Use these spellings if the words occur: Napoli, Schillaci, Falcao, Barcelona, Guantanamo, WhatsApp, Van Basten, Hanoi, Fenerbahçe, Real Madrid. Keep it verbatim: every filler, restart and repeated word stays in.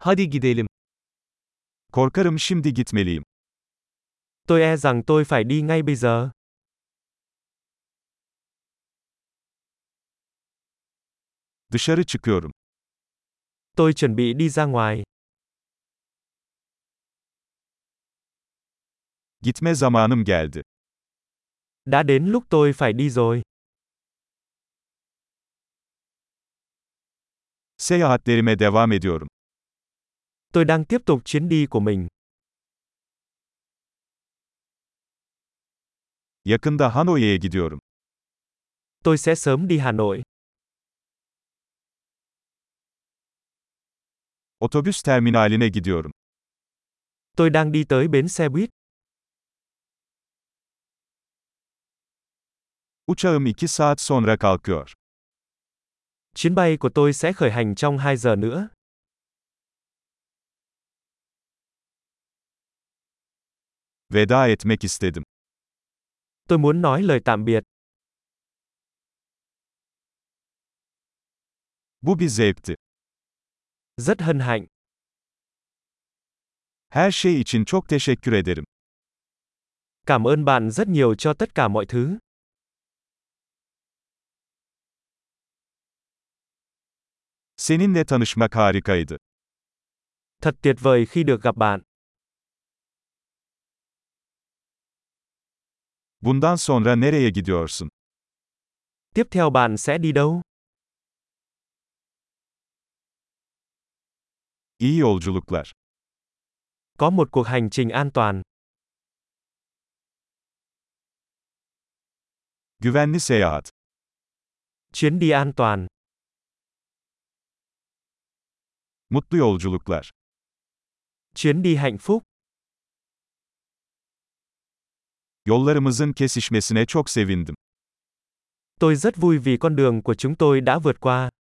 Hadi gidelim. Korkarım şimdi gitmeliyim. Tôi e rằng tôi phải đi ngay bây giờ. Dışarı çıkıyorum. Tôi chuẩn bị đi ra ngoài. Gitme zamanım geldi. Đã đến lúc tôi phải đi rồi. Seyahatlerime devam ediyorum. Tôi đang tiếp tục chuyến đi của mình. Yakında Hanoi'ye gidiyorum. Tôi sẽ sớm đi Hà Nội. Otobüs terminaline gidiyorum. Tôi đang đi tới bến xe buýt. Uçağım iki saat sonra kalkıyor. Chuyến bay của tôi sẽ khởi hành trong hai giờ nữa. Veda etmek istedim. Tôi muốn nói lời tạm biệt. Bu bir zevkti. Rất hân hạnh. Her şey için çok teşekkür ederim. Cảm ơn bạn rất nhiều cho tất cả mọi thứ. Seninle tanışmak harikaydı. Thật tuyệt vời khi được gặp bạn. Bundan sonra nereye gidiyorsun? Tiếp theo bạn sẽ đi đâu? İyi yolculuklar. Có một cuộc hành trình an toàn. Güvenli seyahat. Chuyến đi an toàn. Mutlu yolculuklar. Chuyến đi hạnh phúc. Yollarımızın kesişmesine çok sevindim. Tôi rất vui vì con đường của chúng tôi đã vượt qua.